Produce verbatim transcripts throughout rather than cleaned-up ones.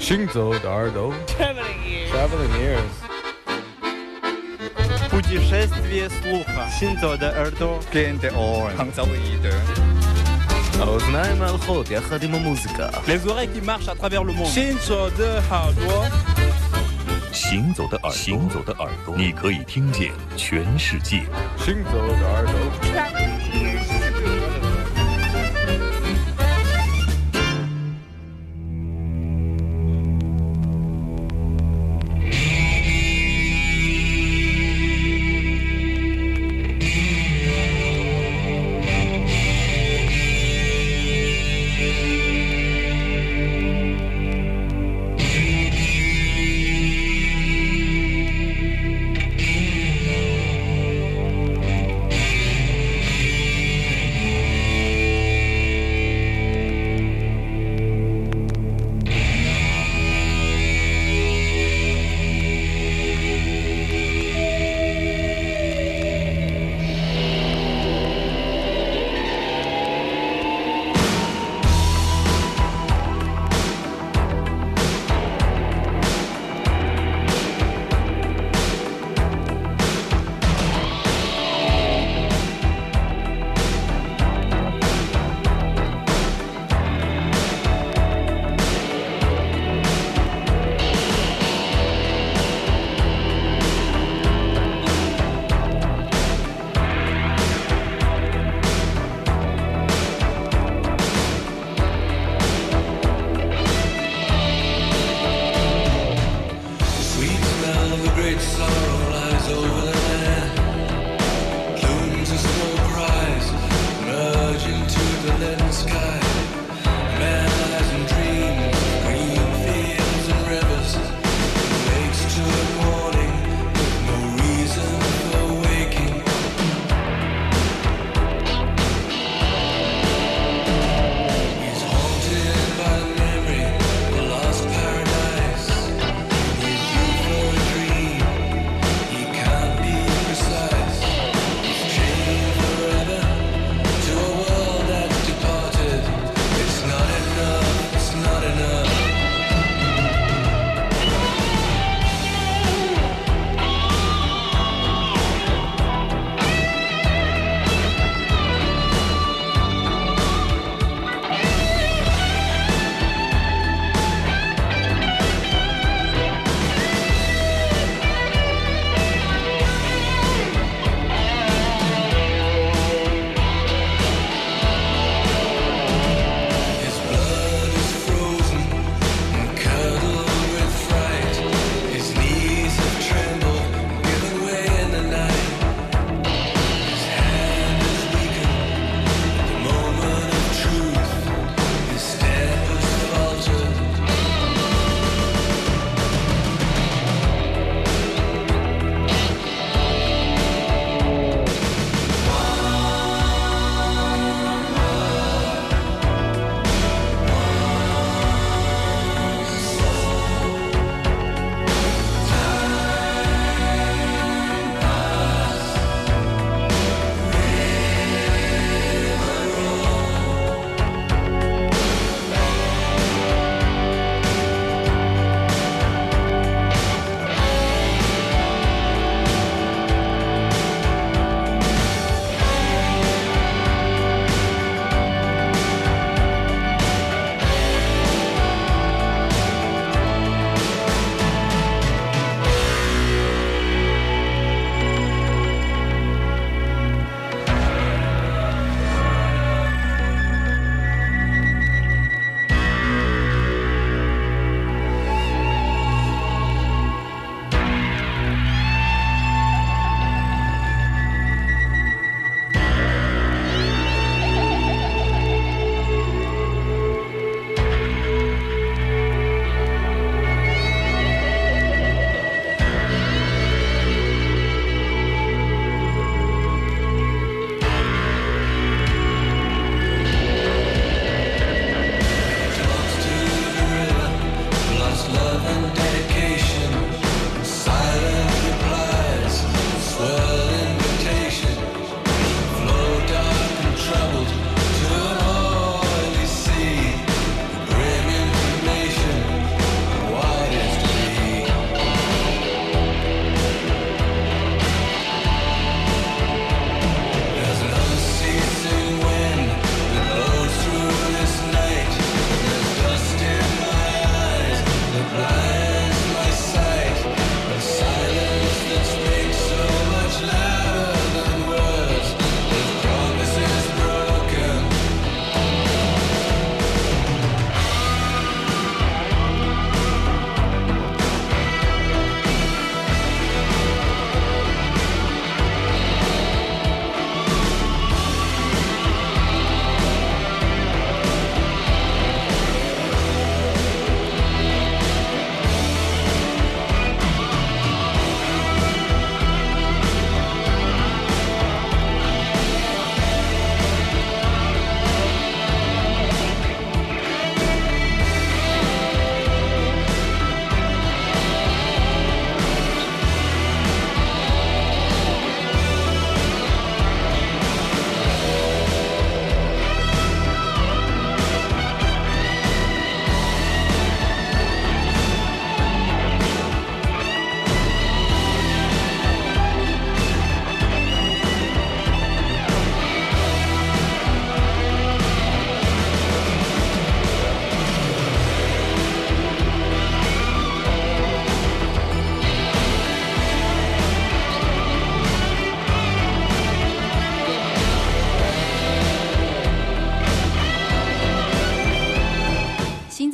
行走的耳朵 Traveling ears Traveling ears путешествие слуха 行走的耳朵 Gehende Ohren 行走的耳朵 האוזניים הלכות יחד עם המוזיקה Les oreilles qui marchent à travers le monde 行走的耳朵行走的耳朵行走的耳朵你可以听见全世界行走的耳朵 Traveling ears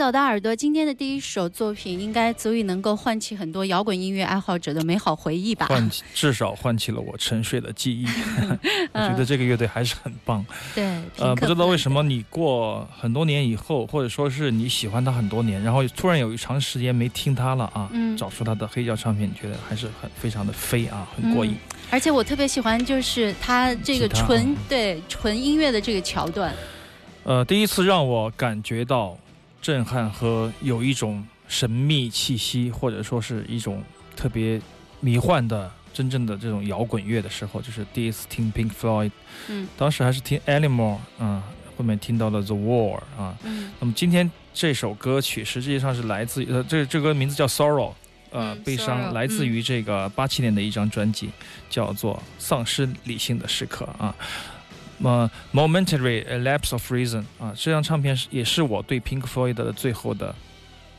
早的耳朵，今天的第一首作品应该足以能够唤起很多摇滚音乐爱好者的美好回忆吧，唤至少唤起了我沉睡的记忆我觉得这个乐队还是很棒。对，呃，不知道为什么你过很多年以后，或者说是你喜欢他很多年，然后突然有一长时间没听他了啊，嗯、找出他的黑胶唱片，你觉得还是很非常的飞啊，很过瘾、嗯、而且我特别喜欢就是他这个纯、啊、对纯音乐的这个桥段，呃，第一次让我感觉到震撼和有一种神秘气息，或者说是一种特别迷幻的真正的这种摇滚乐的时候，就是第一次听 Pink Floyd， 嗯，当时还是听 Animal 啊，后面听到了 The Wall 啊，嗯，那么今天这首歌曲实际上是来自呃，这这个名字叫 Sorrow， 呃，悲伤，来自于这个八七年的一张专辑，叫做《丧失理性的时刻》啊。呃、uh, Momentary Lapse of Reason 啊，这张唱片也是我对 Pink Floyd 的最后的，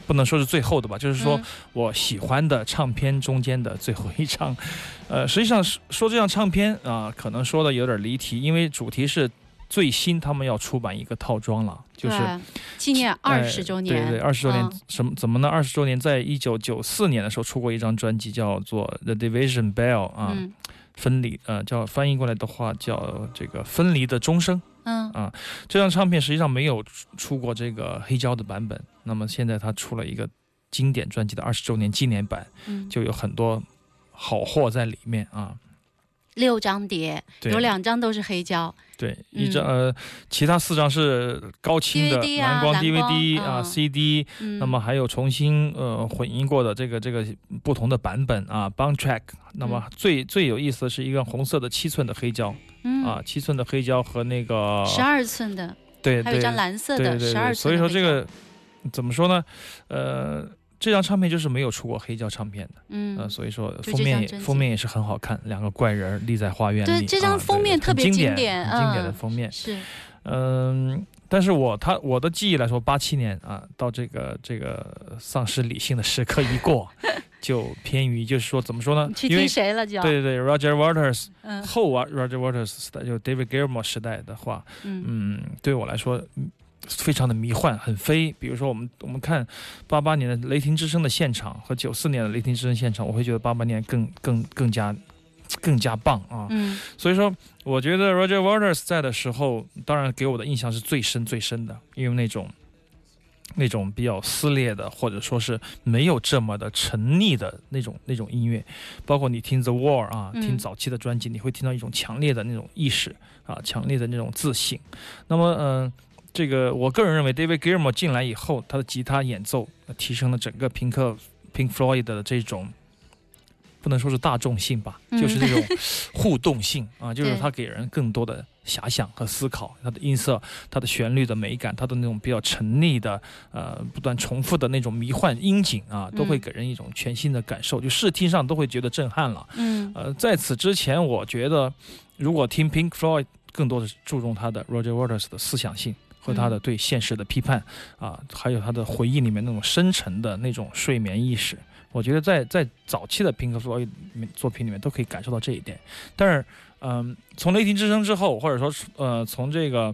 不能说是最后的吧，就是说我喜欢的唱片中间的最后一张。呃，实际上说这张唱片啊，可能说的有点离题，因为主题是最新他们要出版一个套装了，就是纪念二十周年。呃、对对，二十周年、嗯、什么怎么呢？二十周年在一九九四年的时候出过一张专辑，叫做《The Division Bell》啊。嗯，分离，呃，叫翻译过来的话叫这个分离的钟声。嗯啊，这张唱片实际上没有出过这个黑胶的版本，那么现在它出了一个经典专辑的二十周年纪念版、嗯，就有很多好货在里面啊。六张碟，有两张都是黑胶。对，一张、嗯、呃，其他四张是高清的蓝光 D V D 啊、C D， 那么还有重新呃混音过的这个这个不同的版本啊 ，bound track。那么最、嗯、最有意思的是一个红色的七寸的黑胶、嗯、啊，七寸的黑胶和那个十二寸的，对，还有一张蓝色的十二寸的。所以说这个怎么说呢？呃。这张唱片就是没有出过黑胶唱片的，嗯、呃、所以说封面也封面也是很好看，两个怪人立在花园里。对，这张封面、啊、特别经典，很经典的封面、嗯、是。嗯，但是我他我的记忆来说，八七年啊，到这个这个丧失理性的时刻一过，就偏于就是说怎么说呢？去听谁了就？对对对 ，Roger Waters、嗯、后啊 ，Roger Waters 就 David Gilmour 时代的话，嗯，嗯对我来说。非常的迷幻，很飞。比如说我们我们看八八年的雷霆之声的现场和九四年的雷霆之声现场，我会觉得八八年更更更加更加棒啊。嗯，所以说我觉得 Roger Waters 在的时候，当然给我的印象是最深最深的，因为那种那种比较撕裂的，或者说是没有这么的沉溺的那种那种音乐，包括你听 The Wall 啊，听早期的专辑，你会听到一种强烈的那种意识啊，强烈的那种自省。那么嗯。呃这个我个人认为 David Gilmour 进来以后，他的吉他演奏提升了整个 Pink Floyd 的这种不能说是大众性吧、嗯、就是这种互动性啊，就是他给人更多的遐想和思考，他的音色，他的旋律的美感，他的那种比较沉溺的呃不断重复的那种迷幻音景啊，都会给人一种全新的感受，就视听上都会觉得震撼了。嗯，呃在此之前我觉得如果听 Pink Floyd 更多的注重他的 Roger Waters 的思想性和他的对现实的批判啊，还有他的回忆里面那种深沉的那种睡眠意识，我觉得在在早期的 Pink Floyd 作品里面都可以感受到这一点。但是，嗯、呃，从《雷霆之声》之后，或者说呃，从这个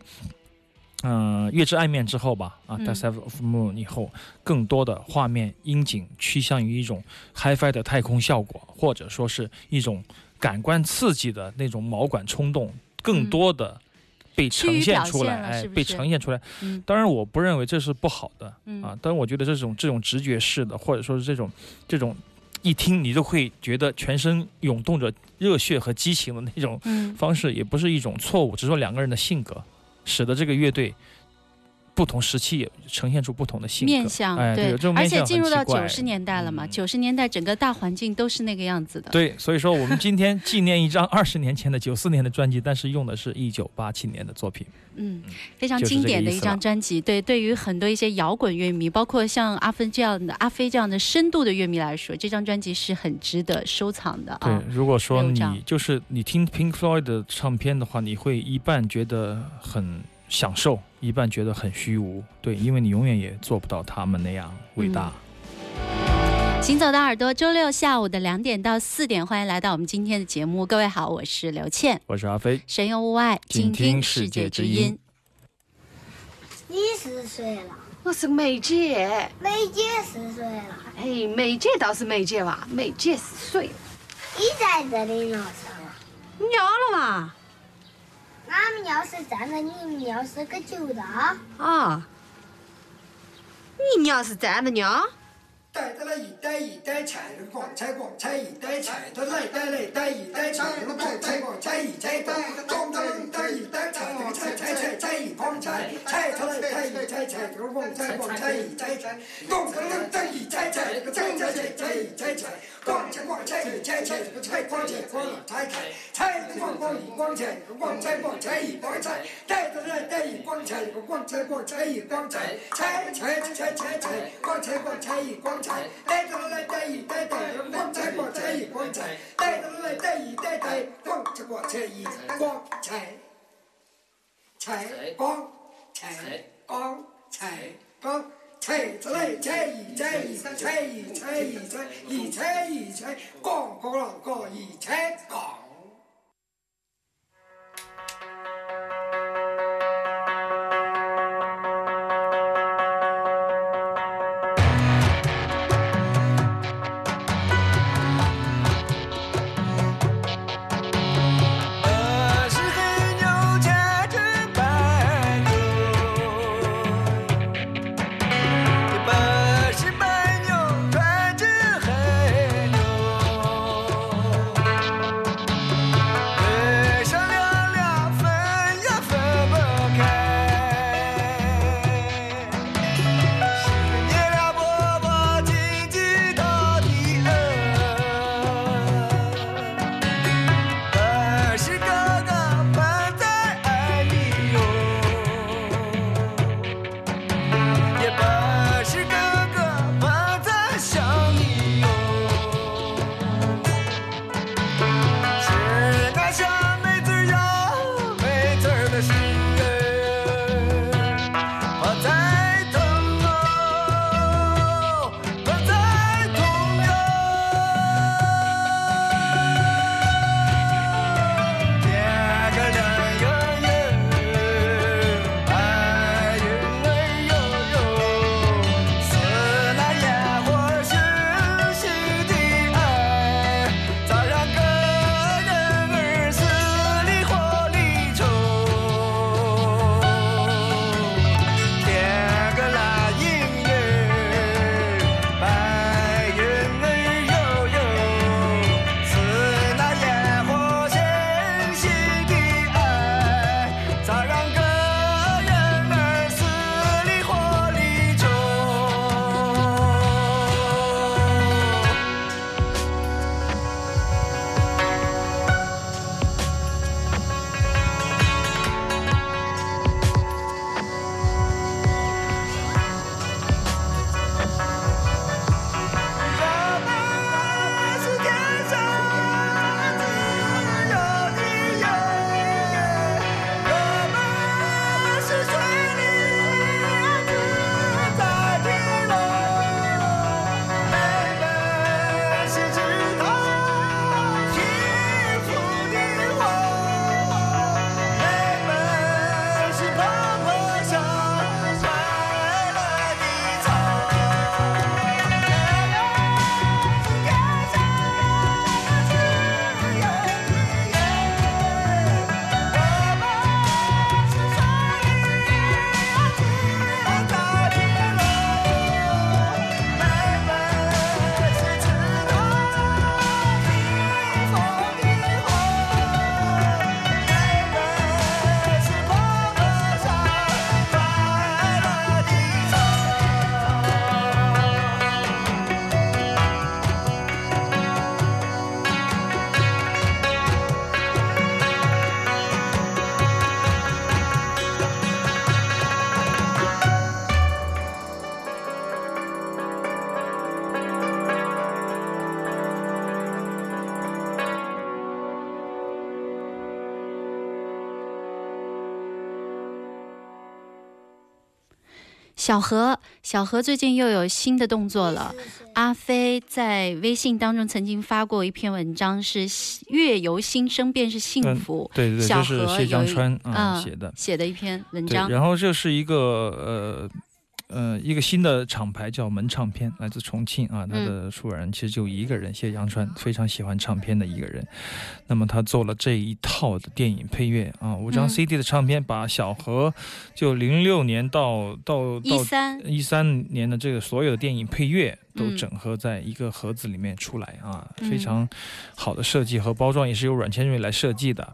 嗯、呃《月之暗面》之后吧，啊，《Dark Side of the Moon》以后，更多的画面音景趋向于一种 Hi-Fi 的太空效果，或者说是一种感官刺激的那种毛管冲动，更多的、嗯。被呈现出来，是是哎，被呈现出来。嗯、当然，我不认为这是不好的、嗯、啊。但我觉得这种这种直觉式的，或者说是这种这种一听你就会觉得全身涌动着热血和激情的那种方式，嗯、也不是一种错误。只是说两个人的性格，使得这个乐队不同时期也呈现出不同的性格面向。哎，对，对这种面向很奇怪。而且进入到九十年代了嘛，九十、嗯、年代整个大环境都是那个样子的。对，所以说我们今天纪念一张二十年前的九四年的专辑，但是用的是一九八七年的作品。嗯，非常经典的一张专辑。对，对于很多一些摇滚乐迷，包括像阿飞这样的阿飞这样的深度的乐迷来说，这张专辑是很值得收藏的啊。对，如果说你就是你听 Pink Floyd 的唱片的话，你会一半觉得很享受，一半觉得很虚无。对，因为你永远也做不到他们那样伟大、嗯、行走的耳朵，周六下午的两点到四点，欢迎来到我们今天的节目。各位好，我是刘倩，我是阿飞，神游物外，静听世界之音。你十四岁了。我是梅姐。梅姐十岁了。哎，梅姐倒是梅姐哇，梅姐十岁了。你在这里闹什么？尿了嘛？俺们尿是站着，你们尿是个球的啊。啊。你尿是站着尿？ 带得来一带一带菜，光菜光菜一带菜，得来带来带一带菜，光菜光菜一带带，光带带一带菜，光菜菜菜菜一光菜，菜得来带一带菜，光菜光菜一带菜，光光带一带菜，光菜菜菜一带菜，光菜光菜一带菜，光菜光菜光一带菜，菜光光一光菜，光菜光菜一光菜，带得来带一光菜，光菜光菜一光菜，菜菜菜菜菜，光菜光菜一光。 菜，带着来带一带带，光菜光菜一光菜，带着来带一带带，光菜光菜一光菜，菜光菜光菜光菜着来菜一菜一菜一菜一菜一菜一菜，光光了光一菜光。 小何，小何最近又有新的动作了。阿飞在微信当中曾经发过一篇文章，是“月由心生便是幸福”嗯。对对对，小何这是谢江川啊、嗯、写的写的一篇文章。然后这是一个呃呃，一个新的厂牌叫门唱片，来自重庆啊。他的出版人其实就一个人，谢阳川，非常喜欢唱片的一个人。那么他做了这一套的电影配乐啊，五张 C D 的唱片，把小何就零六年到到到一三年的这个所有的电影配乐都整合在一个盒子里面出来啊，非常好的设计和包装，也是由阮千瑞来设计的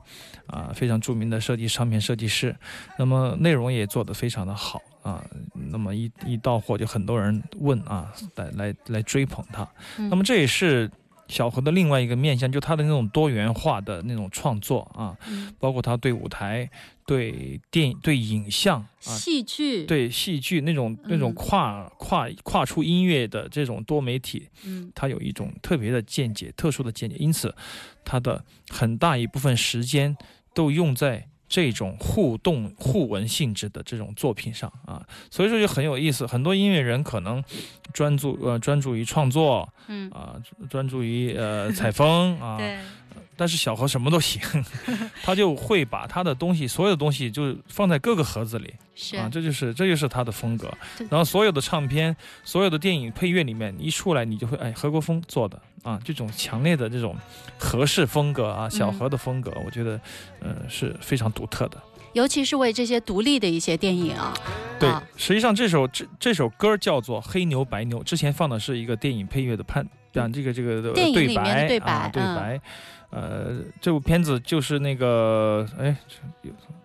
啊，非常著名的设计唱片设计师。那么内容也做得非常的好。啊，那么一一到货就很多人问啊，来来来追捧他。那么这也是小何的另外一个面向，就他的那种多元化的那种创作啊，嗯、包括他对舞台、对电影、对影像、啊、戏剧、对戏剧那种那种跨、嗯、跨跨出音乐的这种多媒体，嗯，他有一种特别的见解、特殊的见解，因此他的很大一部分时间都用在这种互动互文性质的这种作品上啊，所以说就很有意思。很多音乐人可能专注呃专注于创作，嗯啊、呃、专注于呃采风啊，对。但是小何什么都行，他就会把他的东西，所有的东西就放在各个盒子里，是啊，这就是这就是他的风格。然后所有的唱片、所有的电影配乐里面，一出来你就会哎，何国锋做的啊，这种强烈的这种合适风格啊，小何的风格，嗯、我觉得嗯、呃、是非常独特的。尤其是为这些独立的一些电影啊，对，啊、实际上这首这这首歌叫做《黑牛白牛》，之前放的是一个电影配乐的判讲这个这个电影里面的对白、啊、对白。嗯呃，这部片子就是那个，哎，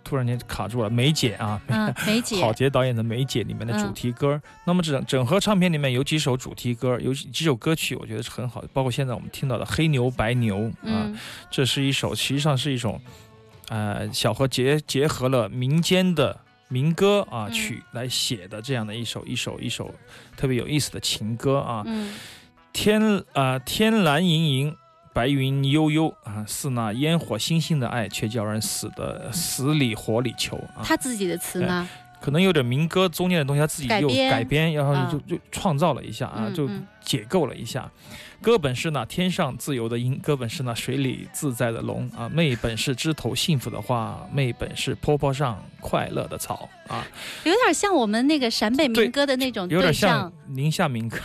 突然间卡住了，梅姐啊，嗯、梅姐，郝杰导演的《梅姐》里面的主题歌。嗯、那么整整合唱片里面有几首主题歌，有几首歌曲，我觉得是很好的，包括现在我们听到的《黑牛白牛》啊，嗯、这是一首，实际上是一种，呃，小何结结合了民间的民歌啊、嗯、曲来写的这样的一首一首一首特别有意思的情歌啊，嗯、天啊、呃、天蓝盈盈。白云悠悠啊，似那烟火星星的爱，却叫人死的死里活里求啊。他自己的词呢，可能有点民歌中间的东西，他自己又改编，然后就、嗯、就创造了一下啊，嗯、就解构了一下。嗯、歌本是那天上自由的鹰，歌本是那水里自在的龙啊，妹本是枝头幸福的花，妹本是坡坡上快乐的草啊，有点像我们那个陕北民歌的那种对象，有点像宁夏民歌。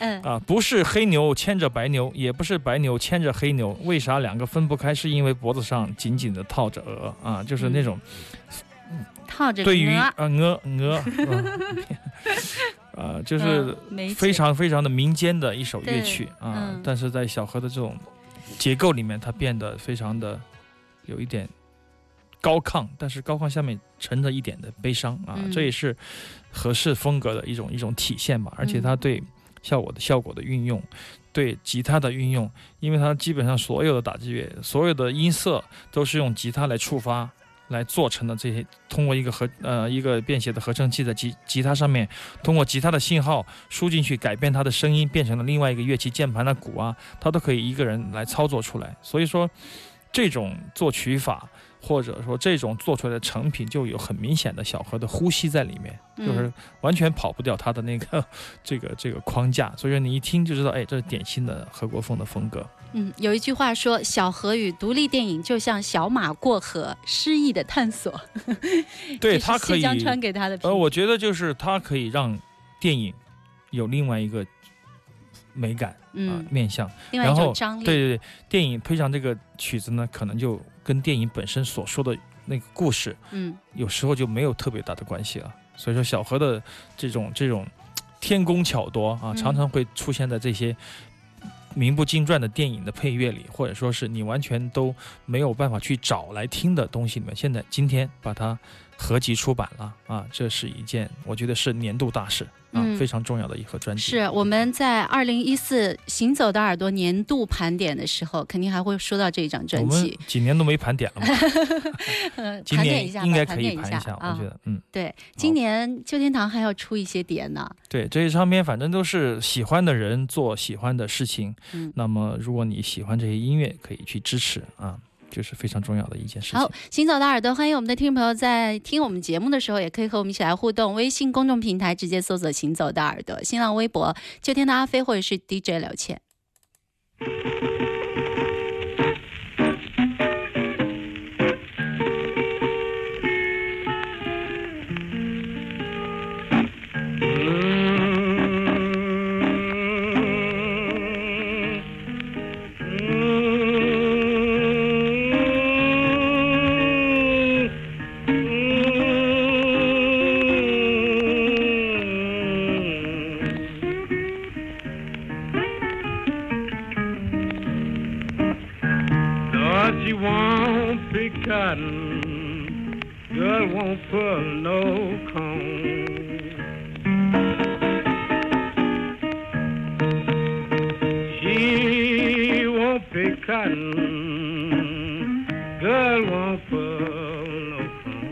嗯啊，不是黑牛牵着白牛，也不是白牛牵着黑牛，为啥两个分不开？是因为脖子上紧紧的套着鹅啊，就是那种。嗯套着对于啊鹅鹅，啊就是非常非常的民间的一首乐曲啊，但是在小何的这种结构里面，它变得非常的有一点高亢，但是高亢下面沉着一点的悲伤啊，这也是合适风格的一种一种体现吧。而且它对效果的效果的运用，对吉他的运用，因为它基本上所有的打击乐、所有的音色都是用吉他来触发。来做成的这些，通过一个合呃一个便携的合成器在吉吉他上面，通过吉他的信号输进去，改变它的声音，变成了另外一个乐器，键盘的鼓啊，它都可以一个人来操作出来。所以说，这种作曲法或者说这种做出来的成品，就有很明显的小何的呼吸在里面，嗯、就是完全跑不掉它的那个这个这个框架。所以说你一听就知道，哎，这是典型的何国锋的风格。嗯，有一句话说，小河与独立电影就像小马过河，诗意的探索。对，他可以。江川给他的。呃，我觉得就是他可以让电影有另外一个美感啊、嗯呃、面向，另外一种张力。对对对，电影配上这个曲子呢，可能就跟电影本身所说的那个故事，嗯，有时候就没有特别大的关系了。所以说，小河的这种这种天工巧夺啊，常常会出现在这些。名不经传的电影的配乐里，或者说是你完全都没有办法去找来听的东西里面，现在今天把它合集出版了啊，这是一件我觉得是年度大事啊，嗯、非常重要的一盒专辑。是我们在二零一四行走的耳朵年度盘点的时候，肯定还会说到这一张专辑。我们几年都没盘点了嘛，盘点一下吧，应该可以盘一下，我觉得，嗯，对，今年旧天堂还要出一些碟呢。对，这些唱片反正都是喜欢的人做喜欢的事情，嗯、那么如果你喜欢这些音乐，可以去支持啊。这是非常重要的一件事情。好，行走的耳朵，欢迎我们的听众朋友在听我们节目的时候，也可以和我们一起来互动。微信公众平台直接搜索“行走的耳朵”，新浪微博“秋天的阿飞”或者是 D J 刘倩。She won't pick cotton, girl won't pull no comb. She won't pick cotton, girl won't pull no comb.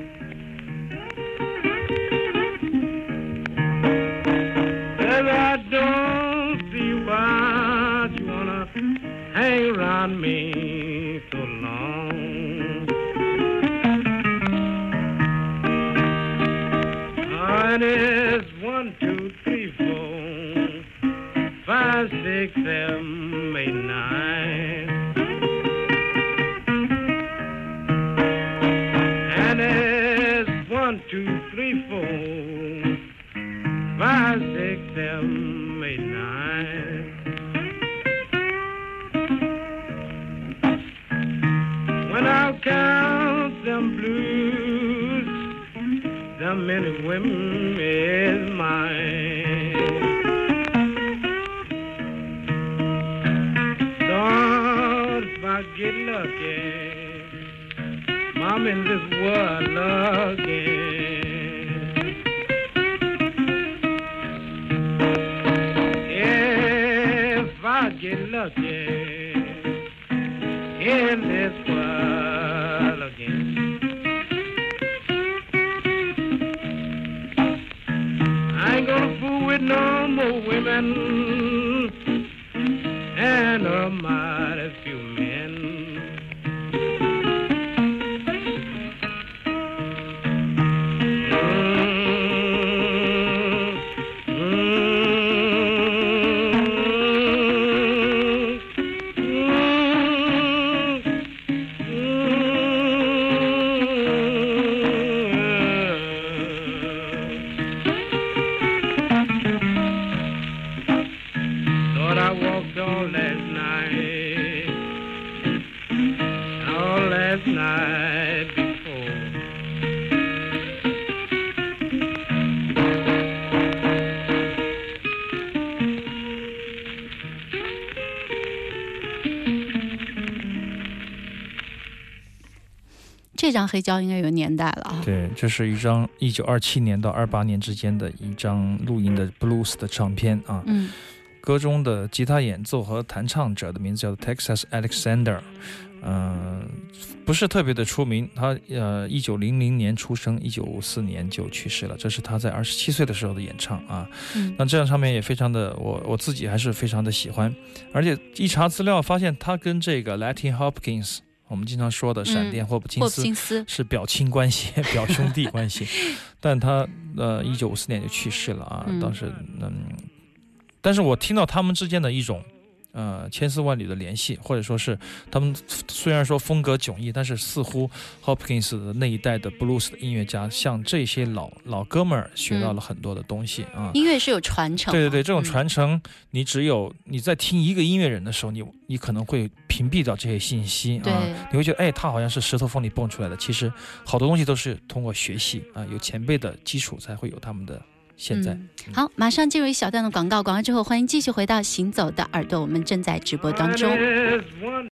Well, I don't see why you wanna hang around me. It's one, two, three, four, five, six, seven, eight, nine. And it's one, two, three, four, five, six, seven, eight, nine. When I count them blues, how many women is mine? Lord, if I get lucky, I'm in this world lucky. If I get lucky, in this world again. No more women and a mighty few men. Mm-hmm. Mm-hmm. Mm-hmm. Night这张黑胶应该有年代了啊！对，这是一张一九二七年到二八年之间的一张录音的 blues 的唱片啊。嗯。歌中的吉他演奏和弹唱者的名字叫 Texas Alexander， 呃，不是特别的出名。他呃，一九零零年出生，一九五四年就去世了。这是他在二十七岁的时候的演唱啊。嗯、那这张唱片也非常的，我我自己还是非常的喜欢。而且一查资料发现，他跟这个 Lightnin' Hopkins， 我们经常说的闪电霍普金斯，嗯、金斯是表亲关系，表兄弟关系。但他呃，一九五四年就去世了啊。嗯、当时嗯。但是我听到他们之间的一种，呃，千丝万缕的联系，或者说是他们虽然说风格迥异，但是似乎 Hopkins 的那一代的 blues 的音乐家，像这些老老哥们儿学到了很多的东西啊。嗯嗯、音乐是有传承、啊。对对对，这种传承，嗯、你只有你在听一个音乐人的时候，你你可能会屏蔽掉这些信息啊，你会觉得哎，他好像是石头缝里蹦出来的。其实好多东西都是通过学习啊，有前辈的基础才会有他们的。现在、嗯、好，马上进入一小段的广告，广告之后欢迎继续回到行走的耳朵，我们正在直播当中。